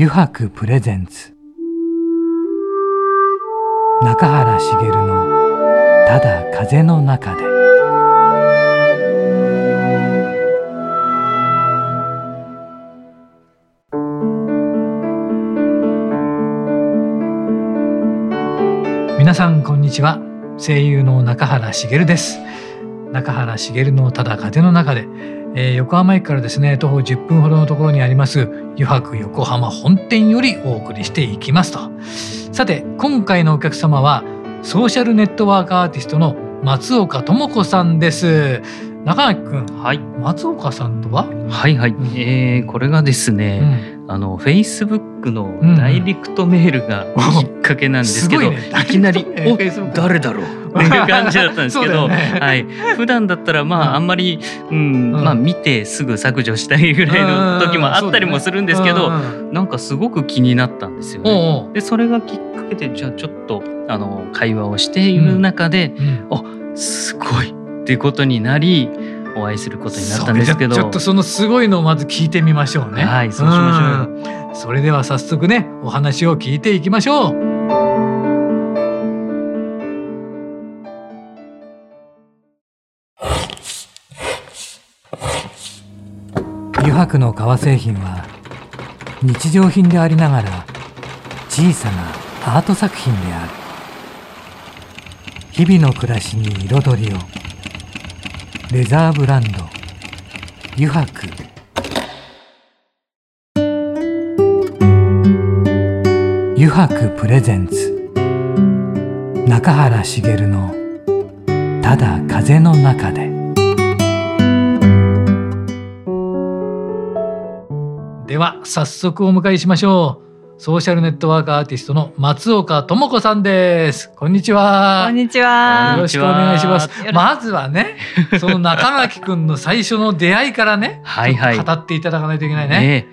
ユハクプレゼンツ中原茂のただ風の中で。皆さんこんにちは、声優の中原茂です。中原茂のただ風の中で、横浜駅からですね徒歩10分ほどのところにありますyuhaku横浜本店よりお送りしていきますと。さて今回のお客様はソーシャルネットワークアーティストの松岡智子さんです。中垣君、はい、松岡さんとははい、うん、これがですね、うん、Facebook のダイレクトメールがきっかけなんですけど、いきなり「お誰だろう」っていう感じだったんですけど、はい、普段だったらまああんまり見てすぐ削除したいぐらいの時もあったりもするんですけど、なんかすごく気になったんですよね。でそれがきっかけでじゃあちょっと会話をしている中で「あすごい」っていうことになり、お会いすることになったんですけど、ちょっとそのすごいのをまず聞いてみましょうね。はい、そうしましょう。それでは早速ね、お話を聞いていきましょう。yuhakuの革製品は日常品でありながら小さなアート作品である。日々の暮らしに彩りを。レザーブランドyuhaku。yuhakuプレゼンツ中原茂のただ風の中で。では早速お迎えしましょう。ソーシャルネットワークアーティストの松岡智子さんです。こんにちは。こんにちは。よろしくお願いします。まずはねその中垣くんの最初の出会いからね語っていただかないといけないね。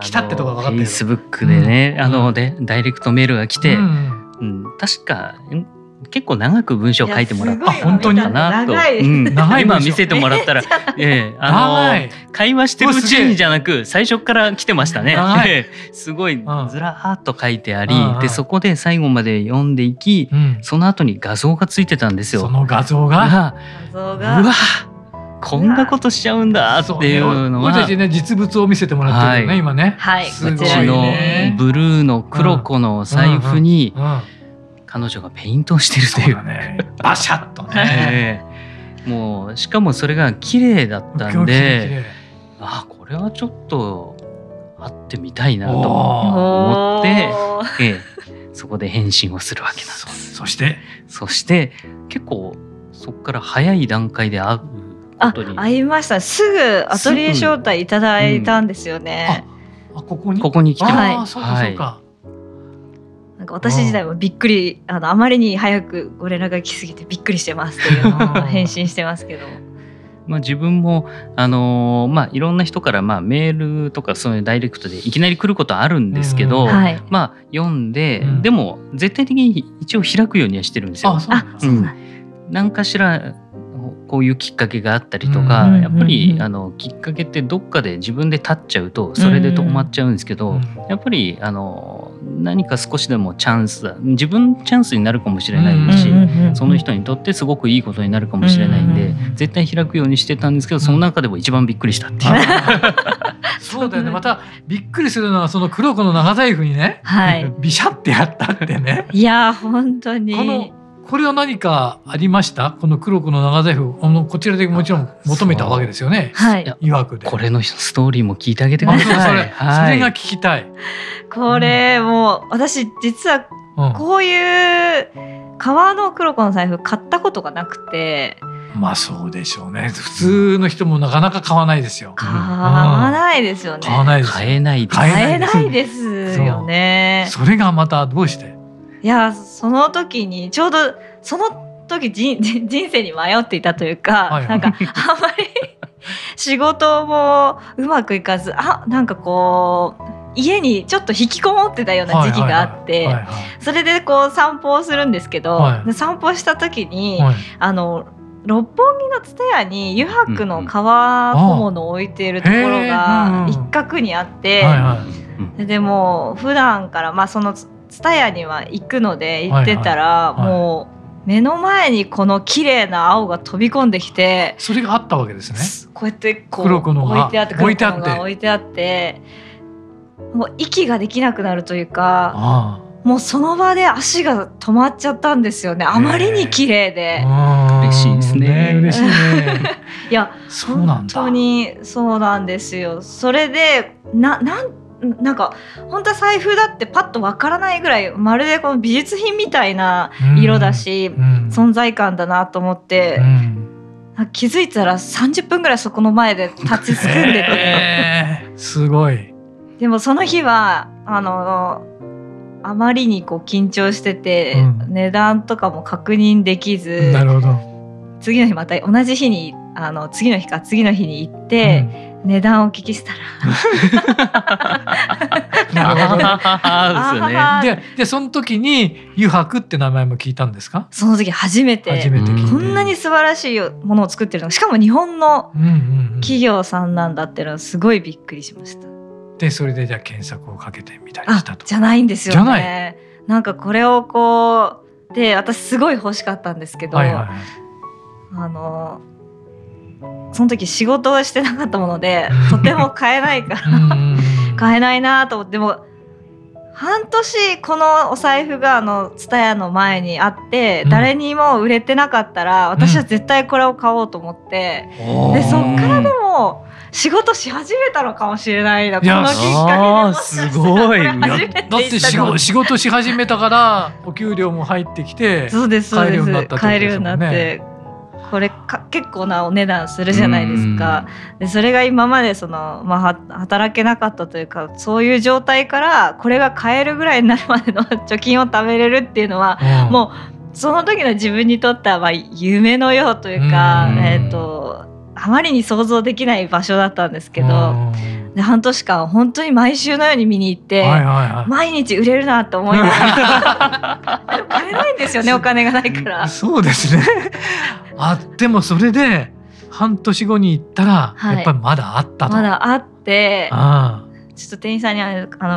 来たってとこが分かってる。Facebook でね、ダイレクトメールが来て、確か結構長く文章を書いてもらったかなと。今見せてもらったら会話してるうちにじゃなく最初から来てましたね。すごいずらーっと書いてあり、でそこで最後まで読んでいき、その後に画像がついてたんですよ。その画像がうわこんなことしちゃうんだっていうのは、私たちね実物を見せてもらってるよね今ね。こちらのブルーの黒子の財布に彼女がペイントをしてるという、バシャッとねもうしかもそれが綺麗だったんで、あこれはちょっと会ってみたいなと思って、そこで返信をするわけなんです。そして結構そこから早い段階で会うことに。会いました。すぐアトリエ招待いただいたんですよね。ここに来てます。なんか私自体もびっくり、あまりに早くご連絡が来すぎてびっくりしてますっていうのを返信してますけどまあ自分もいろんな人からメールとかそういうダイレクトでいきなり来ることあるんですけど、まあ読んで、でも絶対的に一応開くようにはしてるんですよ。何かしらこういうきっかけがあったりとか、やっぱりきっかけってどっかで自分で立っちゃうとそれで止まっちゃうんですけど、やっぱり何か少しでもチャンスだ、自分チャンスになるかもしれないし、その人にとってすごくいいことになるかもしれないんで絶対開くようにしてたんですけど、その中でも一番びっくりしたっていうそうだよね。またびっくりするのはその黒子の長財布にね、ビシャってやったってね。いや本当にこれは何かありました？この黒子の長財布、こちらでもちろん求めたわけですよね。yuhakuでこれのストーリーも聞いてあげてください。それが聞きたい。これも私実はこういう革の黒子の財布買ったことがなくて。まあそうでしょうね。普通の人もなかなか買わないですよ。買わないですよね。買えないですよね。それがまたどうして？いやその時にちょうどその時人生に迷っていたというか、なんかあんまり仕事もうまくいかず、なんかこう家にちょっと引きこもってたような時期があって、それでこう散歩をするんですけど、散歩した時に六本木のTSUTAYAにyuhakuの革小物を置いているところが一角にあって。うん、でも普段から、まあ、そのTSUTAYAには行くので行ってたら、はいはい、もう目の前にこの綺麗な青が飛び込んできて、それがあったわけですね。こうやってこう黒子のが置いてあって、もう息ができなくなるというか、ああ、もうその場で足が止まっちゃったんですよね。あまりに綺麗で、嬉しいですね。嬉しいね。いや、そうなんだ。本当にそうなんですよ。それでなんか本当は財布だってパッとわからないぐらい、まるでこの美術品みたいな色だし、うん、存在感だなと思って、うん、気づいたら30分ぐらいそこの前で立ちすくんでて、すごい。でもその日はあまりにこう緊張してて、うん、値段とかも確認できず、なるほど、次の日また同じ日に次の日に行って、うん、値段をお聞きしたらなるほど。でその時にユハクって名前も聞いたんですか？その時初めてこんなに素晴らしいものを作ってるの、しかも日本の企業さんなんだってのはすごいびっくりしました。でそれでじゃあ検索をかけてみたりしたと。じゃないんですよね。じゃない。なんかこれをこうで私すごい欲しかったんですけど、はいはいはい、その時仕事をしてなかったものでとても買えないから買えないなと思って、でも半年このお財布がTSUTAYAの前にあって、うん、誰にも売れてなかったら私は絶対これを買おうと思って、うん、でそっからでも仕事し始めたのかもしれないな、このきっかけで。すごい。だって仕事し始めたからお給料も入ってきて、そうです、そうです、買えるようになったってことですもんね。これ結構なお値段するじゃないですか。でそれが今まで働けなかったというか、そういう状態からこれが買えるぐらいになるまでの貯金を貯めれるっていうのは、うん、もうその時の自分にとっては夢のようというか、あまりに想像できない場所だったんですけど、で半年間本当に毎週のように見に行って、はいはいはい、毎日売れるなと思いながらでも買えないんですよね、お金がないから。そうですね。でもそれで半年後に行ったら、はい、やっぱりまだあったと。まだあって、あちょっと店員さんに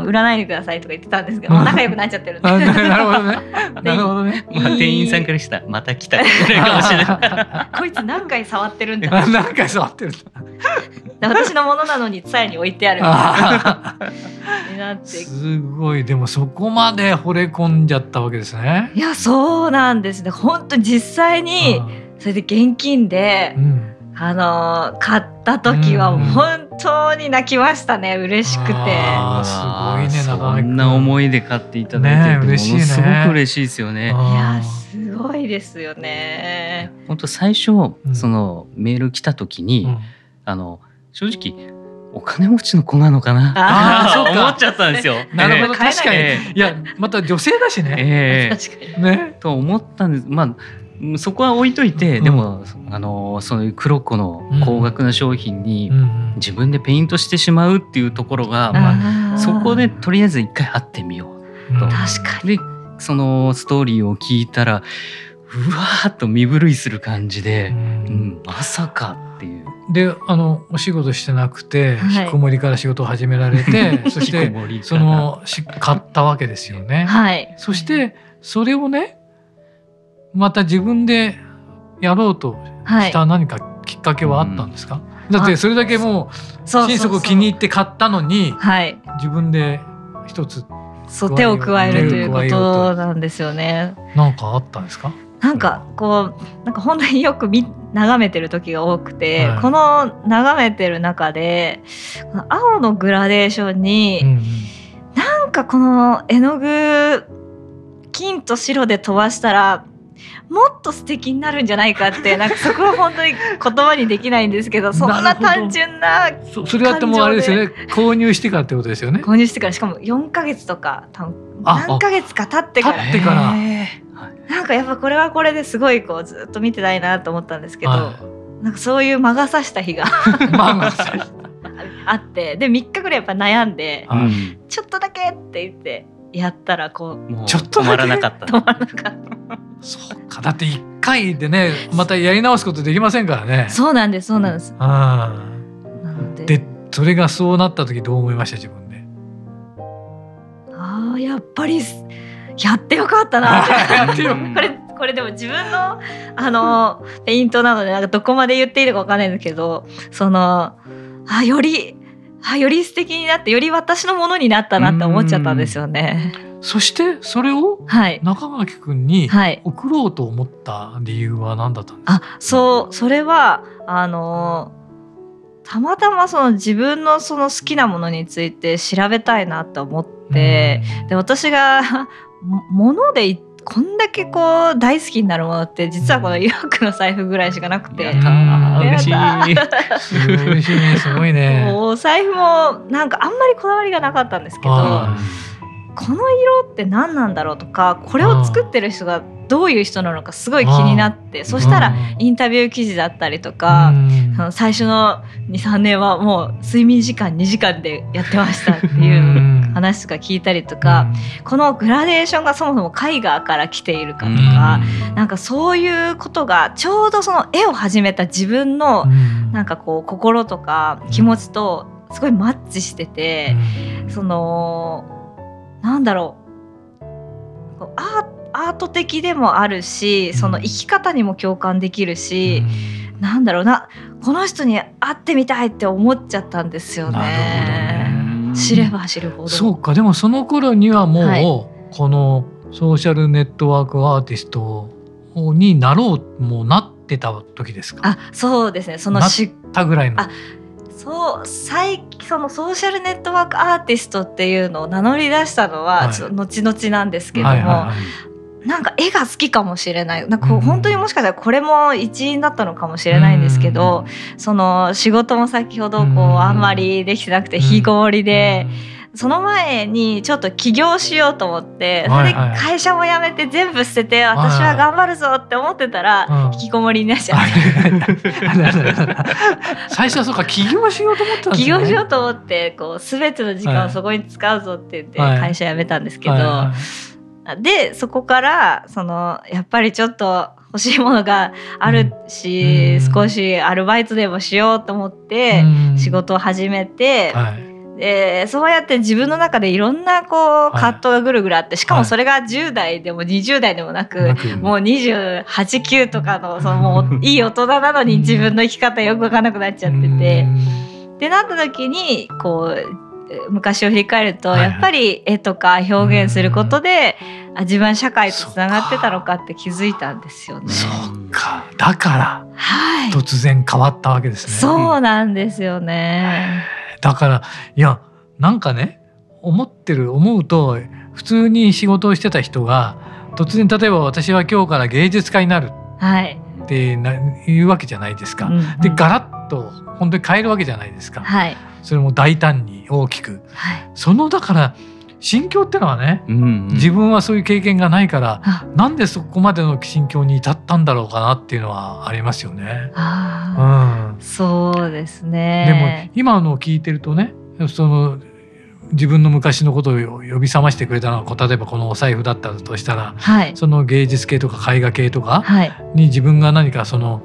売らないでくださいとか言ってたんですけど、仲良くなっちゃってるんで。なるほどね。なるほどね。まあ、店員さんからしたらまた来たって言われるかもしれない。こいつ何回触ってるんだ。何回触ってるんだ。私のものなのにTSUTAYAに置いてあるみたいな。すごい。でもそこまで惚れ込んじゃったわけですね。いや、そうなんですね。本当実際にそれで現金で、買った時は本当に泣きましたね、嬉しくて。あ、すごいね。そんな思いで買っていただいて、ね、嬉しいね。すごく嬉しいですよね。いや、すごいですよね。本当最初、そのメール来た時に、正直お金持ちの子なのかなと思っちゃったんですよ。なるほど、確かに。いや、また女性だしね。確かにね。と思ったんです。そこは置いといて、でもそういう黒子の高額な商品に自分でペイントしてしまうっていうところが、そこでとりあえず一回会ってみようと。確かに。でそのストーリーを聞いたら、うわーっと身震いする感じで、まさかっていう。でお仕事してなくて、引きこもりから仕事を始められて、そして買ったわけですよね。そしてそれをね、また自分でやろうとした何かきっかけはあったんですか？だってそれだけもう心底気に入って買ったのに、自分で一つ手を加えるということなんですよね。なんかあったんですか？なんか本当によく眺めてる時が多くて、この眺めてる中で青のグラデーションに、なんかこの絵の具金と白で飛ばしたらもっと素敵になるんじゃないかって、なんかそこは本当に言葉にできないんですけど、そんな単純な感情で。それはでもあれですよね、購入してからってことですよね。購入してから、しかも4ヶ月とか何ヶ月か経ってから。なんかやっぱこれはこれですごいこうずっと見てたいなと思ったんですけど、なんかそういう魔が差した日があって、で3日ぐらいやっぱ悩んで、ちょっとだけって言ってやったら、こうちょっと止まらなかった。そうか、だって1回でね、またやり直すことできませんからね。そうなんです、そうなんです。でそれがそうなった時、どう思いました？自分で。やっぱりやってよかったなこれでも自分のペイントなのでなんかどこまで言っていいのか分かんないんですけど、そのより素敵になってより私のものになったなって思っちゃったんですよね。そしてそれを中垣くんに送ろうと思った理由は何だったんですか？はい、それはたまたまその自分のその好きなものについて調べたいなと思って、で私が物でこんだけこう大好きになるものって実はこのyuhakuの財布ぐらいしかなくて、嬉しい、すごいね。お財布もなんかあんまりこだわりがなかったんですけど、この色って何なんだろうとか、これを作ってる人がどういう人なのかすごい気になって、そしたらインタビュー記事だったりとか、最初の 2,3 年はもう睡眠時間2時間でやってましたっていう話とか聞いたりとか、このグラデーションがそもそも絵画から来ているかとか、なんかそういうことがちょうどその絵を始めた自分のなんかこう心とか気持ちとすごいマッチしてて、そのなんだろう、アート的でもあるし、その生き方にも共感できるし、なんだろうな、この人に会ってみたいって思っちゃったんですよね。なるほどね。知れば知るほど。そうか。でもその頃にはもう、このソーシャルネットワークアーティストになろうもうなってた時ですか？あ、そうですね。そのなったぐらいの。そう、そのソーシャルネットワークアーティストっていうのを名乗り出したのは、ちょっと後々なんですけども、なんか絵が好きかもしれない、なんか本当にもしかしたらこれも一因だったのかもしれないんですけど、その仕事も先ほどこうあんまりできてなくて引きこもりで、その前にちょっと起業しようと思って、それで会社も辞めて全部捨てて、私は頑張るぞって思ってたら引きこもりになっちゃって最初はそうか、起業しようと思ったんですね。起業しようと思ってこう全ての時間をそこに使うぞって言って会社辞めたんですけど、でそこからそのやっぱりちょっと欲しいものがあるし、少しアルバイトでもしようと思って仕事を始めて。そうやって自分の中でいろんなこう葛藤がぐるぐるあって、しかもそれが10代でも20代でもなく、もう28、9とか の、 そのもういい大人なのに自分の生き方よく分からなくなっちゃってて、でなった時にこう昔を振り返ると、やっぱり絵とか表現することで自分は社会とつながってたのかって気づいたんですよね。そうか、だから、突然変わったわけですね。そうなんですよね。だからいやなんかね、思うと普通に仕事をしてた人が突然例えば私は今日から芸術家になるっていうわけじゃないですか、でガラッと本当に変えるわけじゃないですか、それも大胆に大きく、そのだから心境ってのはね、自分はそういう経験がないから、なんでそこまでの心境に至ったんだろうかなっていうのはありますよね。そうですね。でも今のを聞いてるとね、その自分の昔のことを呼び覚ましてくれたのは、例えばこのお財布だったとしたら、その芸術系とか絵画系とかに自分が何かその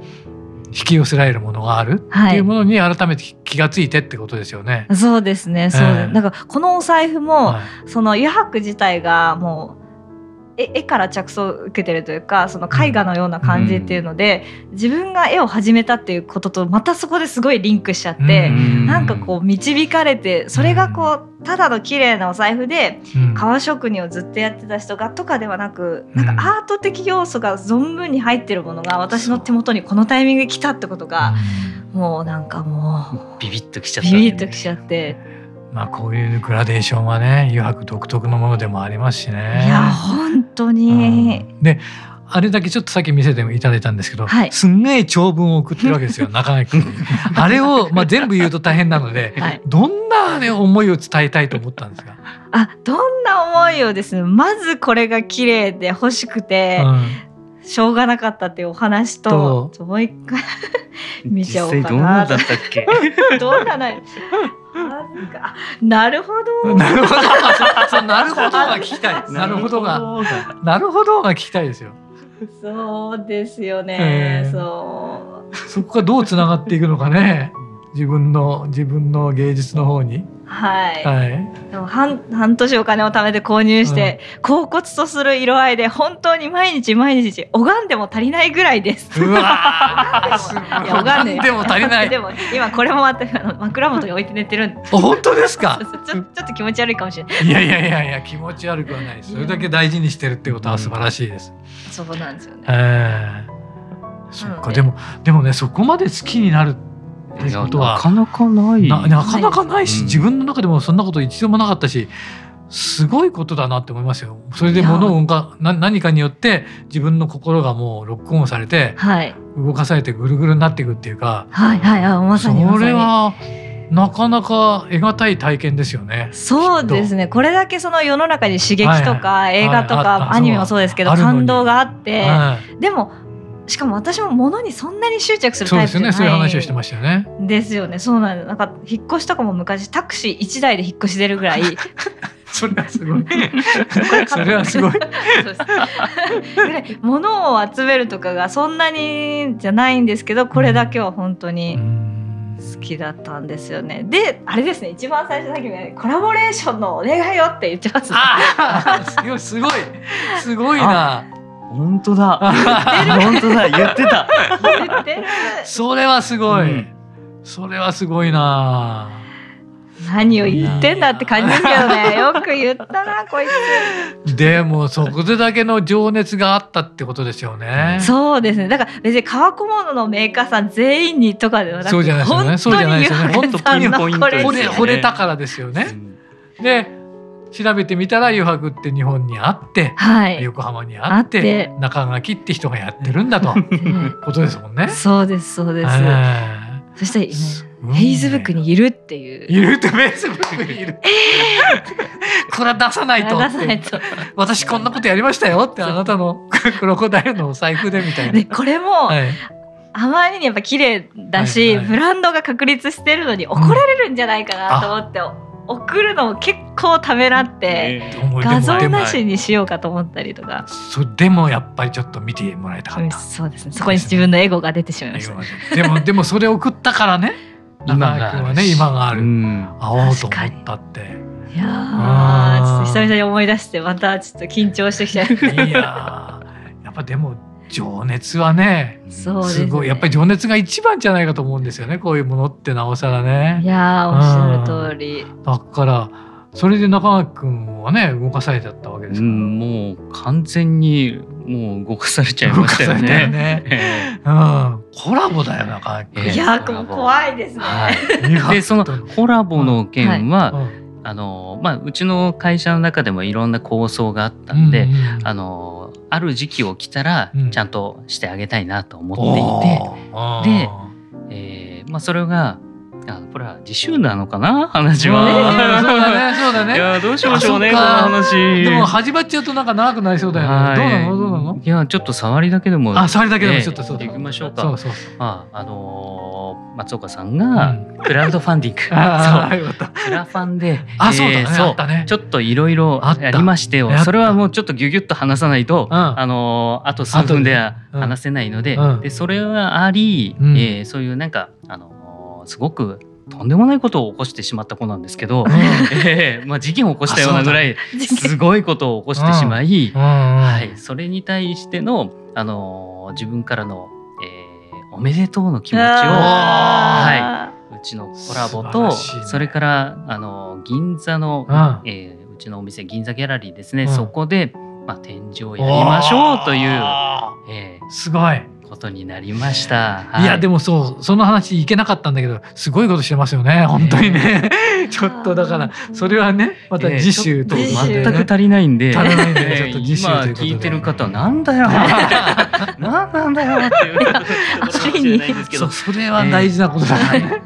引き寄せられるものがあるっていうものに改めて気がついてってことですよね。そうですね。だからこのお財布も、そのyuhaku自体がもう絵から着想を受けてるというか、その絵画のような感じっていうので、自分が絵を始めたっていうこととまたそこですごいリンクしちゃって、なんかこう導かれて、それがこうただの綺麗なお財布で、革職人をずっとやってた人がとかではなく、なんかアート的要素が存分に入ってるものが私の手元にこのタイミングで来たってことが、もうなんかもうビビッときちゃった、ビビッときちゃって。まあこういうグラデーションはね、yuhaku独特のものでもありますしね。いや本当に、であれだけちょっとさっき見せていただいたんですけど、すんげえ長文を送ってるわけですよ中垣君あれを、全部言うと大変なので、どんな、思いを伝えたいと思ったんですか？どんな思いをですね、まずこれが綺麗で欲しくて、しょうがなかったっていうお話と、もう一回見ちゃおうかな。実際どんなだったっけ？どんなない。なるほど。なるほど。なるほどが聞きたい。なるほどが聞きたいですよ。そうですよね。そこがどうつながっていくのかね。自分の芸術の方に。はい、はい、でも 半年お金を貯めて購入して、うん、恍惚とする色合いで本当に毎日毎日拝んでも足りないぐらいです。うわいや拝んでも足りない。でも今これもあって枕元に置いて寝てるんで本当ですかちょっと気持ち悪いかもしれない。いやいやいやいや、気持ち悪くはない。それだけ大事にしてるってことは素晴らしいです、うん、そうなんですよね、そっか。でもね、そこまで好きになるってことはなかなかない。なかなかないし、うん、自分の中でもそんなこと一度もなかったし、すごいことだなって思いますよ。それで物が何かによって自分の心がもうロックオンされて、はい、動かされてぐるぐるになっていくっていうか、はいはい、あ、まさにまさに。それはなかなか得難い体験ですよね。そうですね。これだけその世の中に刺激とか、はいはい、映画とか、はい、アニメもそうですけど感動があって、はい、でもしかも私も物にそんなに執着するタイプじゃない。そうですよね。そういう話をしてましたよね。ですよね。そうなんだ。なんか引っ越しとかも昔タクシー1台で引っ越し出るぐらい。それはすごい。それはすごい。物を集めるとかがそんなにじゃないんですけど、これだけは本当に好きだったんですよね。で、あれですね。一番最初さっきのコラボレーションのお願いよって言ってます、ね。あすごいすごいな。本当だ本当だ、言ってたそれはすごい、うん、それはすごいな。何を言ってんだって感じですけどね。よく言ったなこいつ。でもそこでだけの情熱があったってことですよね。そうですね。だから別に革小物のメーカーさん全員にとかではなくて、そうじゃないですよね。本当に惚れたからですよね、うん、で調べてみたら余白って日本にあって、はい、横浜にあって、中垣って人がやってるんだとことですもんね。そうですそうです。そしたら、ね、フェイスブックにいるっていう。いるってフェイスブックにいる。これは出さないと。出さないと。私こんなことやりましたよってあなたのクロコダイルのお財布でみたいな。でこれも。はい、あまりにやっぱ綺麗だし、はいはい、ブランドが確立してるのに怒られるんじゃないかなと思って。うん、送るのを結構ためらって、画像なしにしようかと思ったりとか。でもやっぱりちょっと見てもらいたかった。そうですね。そこに自分のエゴが出てしまいました、ね。でもそれを送ったからね。今がある。会おうと思ったって。いやー、ちょっと久々に思い出してまたちょっと緊張してきちゃう。いやー、やっぱでも情熱はね、そうですね、すごいやっぱり情熱が一番じゃないかと思うんですよね。こういうものってなおさらね。いやー、おっしゃる通り、うん、だからそれで中垣君はね動かされちゃったわけですから、うん、もう完全にもう動かされちゃいましたよね。コラボだよ中垣君。いやー、怖いですね、はい、でそのコラボの件は、はい、うちの会社の中でもいろんな構想があったんで、うんうん、ある時期を来たらちゃんとしてあげたいなと思っていて、うん、で、それがこれは次週なのかな話は、そうだね。いや、どうしましょうねこの話。でも始まっちゃうとなんか長くなりそうだよね。どうなの。いや、ちょっと触りだけでも。あ、触りだけでもちょっとそう。行きましょうか。そう。松岡さんがクラウドファンディング、クラファンで、ちょっといろいろありましてを、それはもうちょっとギュギュッと話さないと、あと数分では話せないので、でそれはあり、そういうなんかすごくとんでもないことを起こしてしまった子なんですけど、事件を起こしたようなぐらいすごいことを起こしてしまい、それに対しての自分からのおめでとうの気持ちを、うちのコラボと、それから銀座のうちのお店銀座ギャラリーですね、そこで展示をやりましょうというすごいことになりました。いや、でもその話いけなかったんだけど、すごいことしてますよね本当にね。ちょっとだからそれはね、また次週と全く足りないんで、今聞いてる方はなんだよなんだよっていうことかもしれないんですけど、それは大事なことだね。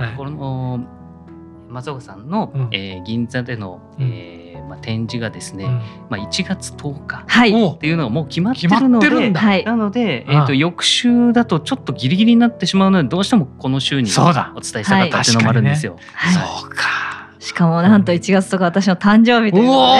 あとこの松岡さんの銀座での展示がですね、1月10日っていうのがもう決まってるので、なので翌週だとちょっとギリギリになってしまうので、どうしてもこの週にお伝えしたかったっていうのもあるんですよ。そうか。しかもなんと1月とか私の誕生日というこ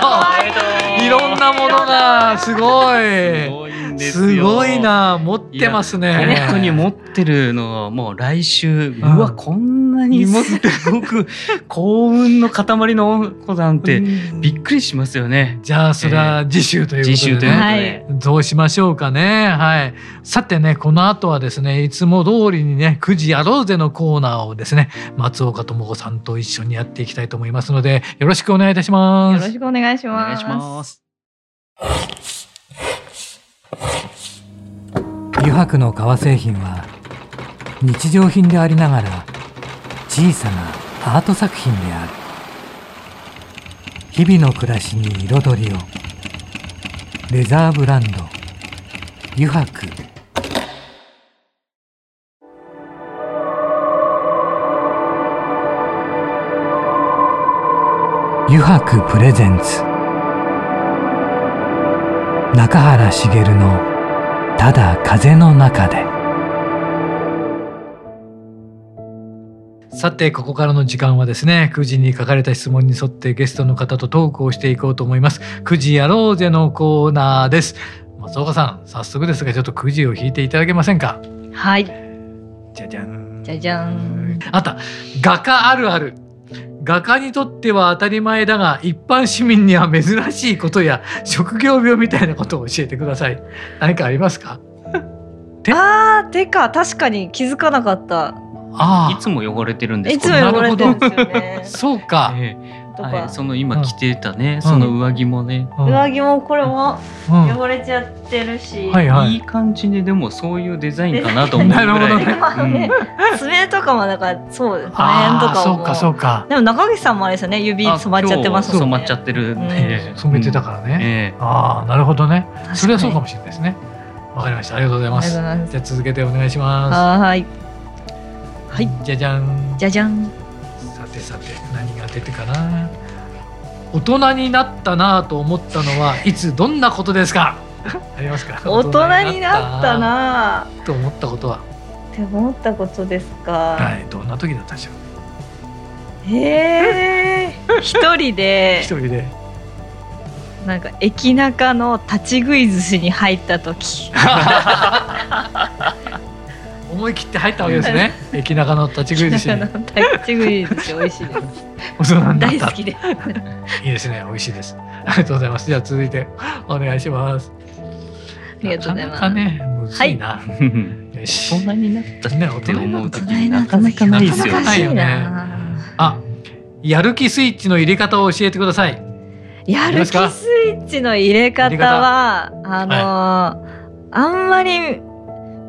とで、いろんななものがすごい。すごいな、持ってますね。本当に持ってるのはもう来週、うわこんなに持って僕幸運の塊の音符なんてびっくりしますよね。じゃあそれは次週ということで、どうしましょうかね。はい。さてね、この後はですね、いつも通りにね、9時やろうぜのコーナーをですね、松岡智子さんと一緒にやっていきたいと思いますので、よろしくお願いいたします。よろしくお願いします。ユハクの革製品は日常品でありながら小さなアート作品である。日々の暮らしに彩りを。レザーブランドユハク。ユハクプレゼンツ、中原茂のただ風の中で。さて、ここからの時間はですね、9時に書かれた質問に沿ってゲストの方とトークをしていこうと思います。9時やろうぜのコーナーです。松岡さん、早速ですがちょっと9時を引いていただけませんか。はい。じゃじゃんじゃじゃん。あった、画家あるある。画家にとっては当たり前だが一般市民には珍しいことや職業病みたいなことを教えてください。何かありますか？てか確かに気づかなかった。いつも汚れてるんですけど。いつも汚れてるんですよね。そうか、はい、その今着てたね、その上着もね、上着もこれも汚れちゃってるし、いい感じで、でもそういうデザインかなと思うぐらい。爪とかもなんかそうですね。そうかそうか。でも中口さんもあれですよね、指染まっちゃってますもんね。染まっちゃってる。染めてたからね。ああ、なるほどね。それはそうかもしれないですね。わかりました。ありがとうございます。じゃあ続けてお願いします。はい。はい。じゃじゃん。じゃじゃん。さて何が出てかな。大人になったなぁと思ったのはいつどんなことですか？ありますか？大人になったなぁと思ったことは。って思ったことですか。はい。どんな時だったでしょう。一人で。一人で。なんか駅中の立ち食い寿司に入った時。思い切って入ったわけですね。駅中の立ち食い寿司。立ち食い寿司美味しいです。大好きで。いいですね、美味しいです。ありがとうございます。じゃあ続いてお願いします。ありがとうございます。なかなかね、むずいな。大人になったね、大人になった。なかなかないですよね。あ、やる気スイッチの入れ方を教えてください。やる気スイッチの入れ方はあんまり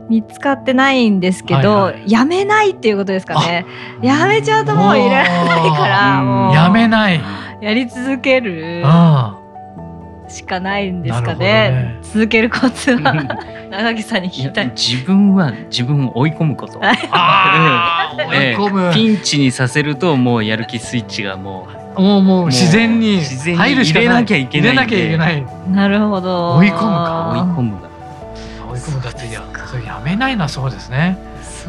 見つかってないんですけど、やめないっていうことですかね。やめちゃうともういらないから、もうやめない。やり続けるしかないんですかね。続けるコツは中木さんに聞きたい。自分を追い込むこと。ピンチにさせるともうやる気スイッチがもう自然に入るしかない。入れなきゃいけない。入れなきゃいけない。なるほど。追い込むか。追い込むか。追い込むかってやめないな。そうですね。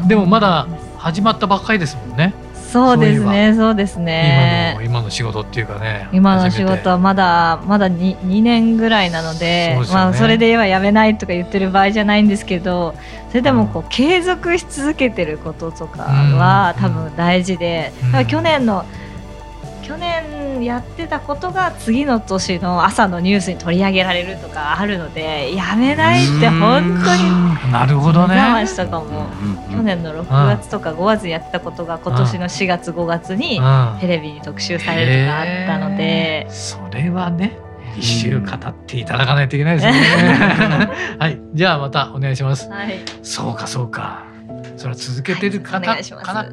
でもまだ始まったばっかりですもんね。そうですね、そうですね。今の仕事っていうかね。今の仕事はまだ 2年ぐらいなので、まあそれではやめないとか言ってる場合じゃないんですけど、それでもこう継続し続けてることとかは多分大事で、去年やってたことが次の年の朝のニュースに取り上げられるとかあるので、やめないって本当に。なるほどね。我慢したかも。去年の6月とか5月にやったことが今年の4月5月にテレビに特集されるとかあったので、それはね、一週語っていただかないといけないですね。はい、じゃあまたお願いします。はい、そうかそうか。それは続けてる方から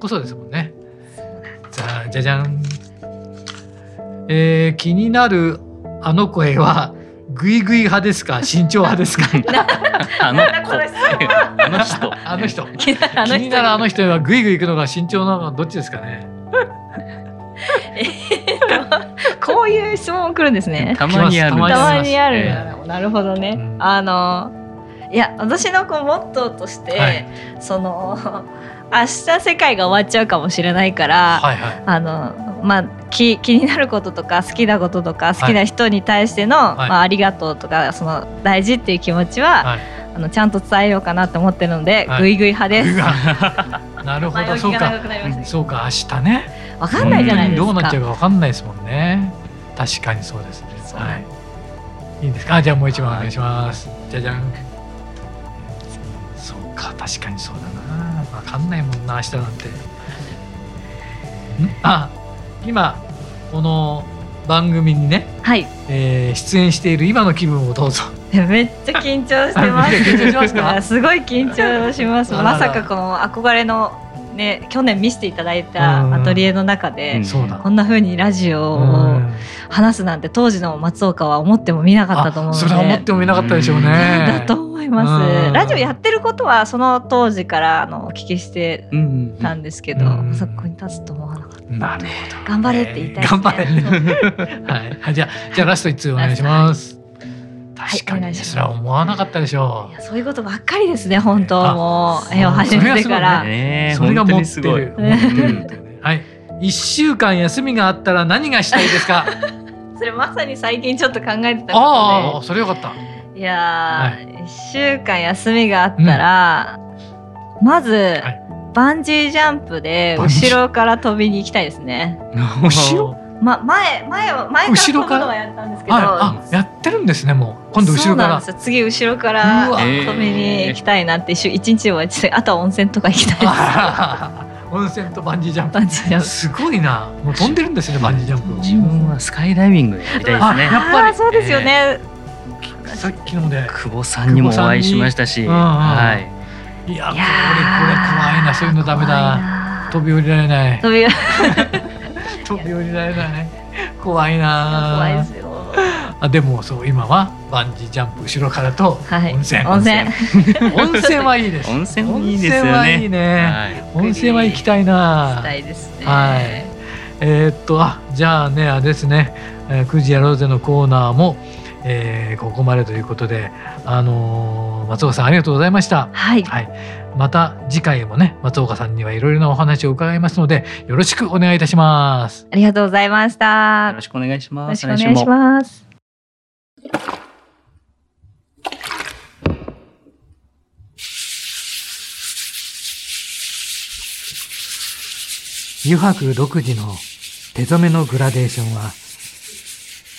こそですもんね。じゃじゃん。気になるあの声はグイグイ派ですか、慎重派ですか。あの人気になるあの人はグイグイ行くのが慎重なのはどっちですかね。こういう質問来るんですね。たまにある。なるほどね。いや、私のモットーとして、その明日世界が終わっちゃうかもしれないから、はいはい、まあ、気になることとか好きなこととか好きな人に対しての、はい、まあ、ありがとうとかその大事っていう気持ちは、はい、ちゃんと伝えようかなと思ってるので、はい、グイグイ派です。なるほど、そうか、そうか、明日ね、わかんないじゃないですか、どうなっちゃうかわかんないですもんね。確かにそうですね。はい、いいんですか。じゃあもう一番お願いします。じゃじゃん。そうか、確かにそうだな。わかんないもんな、明日なんて。あ、今この番組にね、はい、出演している今の気分をどうぞ。めっちゃ緊張してます。緊張しますか？すごい緊張します。まさかこの憧れのね、去年見せていただいたアトリエの中でこんな風にラジオを話すなんて当時の松岡は思っても見なかったと思うので、それは思っても見なかったでしょうね。だと思います。ラジオやってることはその当時からお聞きしてたんですけど、まさかここに立つと思わなかった。なるほど。頑張れって言いたいですね。頑張れね。はい。じゃあラスト1通お願いします。確かにそれは思わなかったでしょう。いや、そういうことばっかりですね、本当もう絵を始めてからそれが持ってる。はい、1週間休みがあったら何がしたいですか？それまさに最近ちょっと考えてたことで。ああ、それよかった。いや、1週間休みがあったらまずバンジージャンプで後ろから飛びに行きたいですね。後ろ？前から飛ぶのはやったんですけど、あ、やってるんですね。もう今度後ろから。そうなんです、次後ろから飛びに行きたいなって。一日はあとは温泉とか行きたいです。温泉とバンジージャンプ、すごいな。もう飛んでるんですね、バンジージャンプ。自分はスカイダイビングやりたいですね、やっぱり。そうですよね。さっきので久保さんにもお会いしましたし、いや、これ怖いな。そういうのダメだ、飛び降りられない。飛び降りられない、怖いな。怖いですよ。あ、でもそう、今はバンジージャンプ後ろからと温泉、温泉はいいです。温泉いいですよね。温泉は行きたいな。行きたいですね。はい。あ、じゃあね、あれですね、くじやろうぜのコーナーもここまでということで、松岡さんありがとうございました。はい、はい。また次回もね、松岡さんにはいろいろなお話を伺いますので、よろしくお願いいたします。ありがとうございました。よろしくお願いします。よろしくお願いします。湯泊独自の手染めのグラデーションは、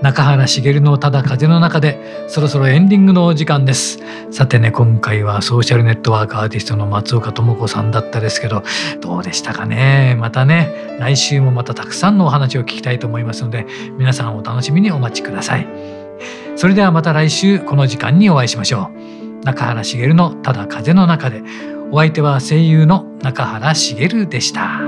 中原茂のただ風の中で、そろそろエンディングのお時間です。さてね、今回はソーシャルネットワークアーティストの松岡智子さんだったですけど、どうでしたかね。またね、来週もまたたくさんのお話を聞きたいと思いますので、皆さんお楽しみにお待ちください。それではまた来週この時間にお会いしましょう。中原茂のただ風の中で、お相手は声優の中原茂でした。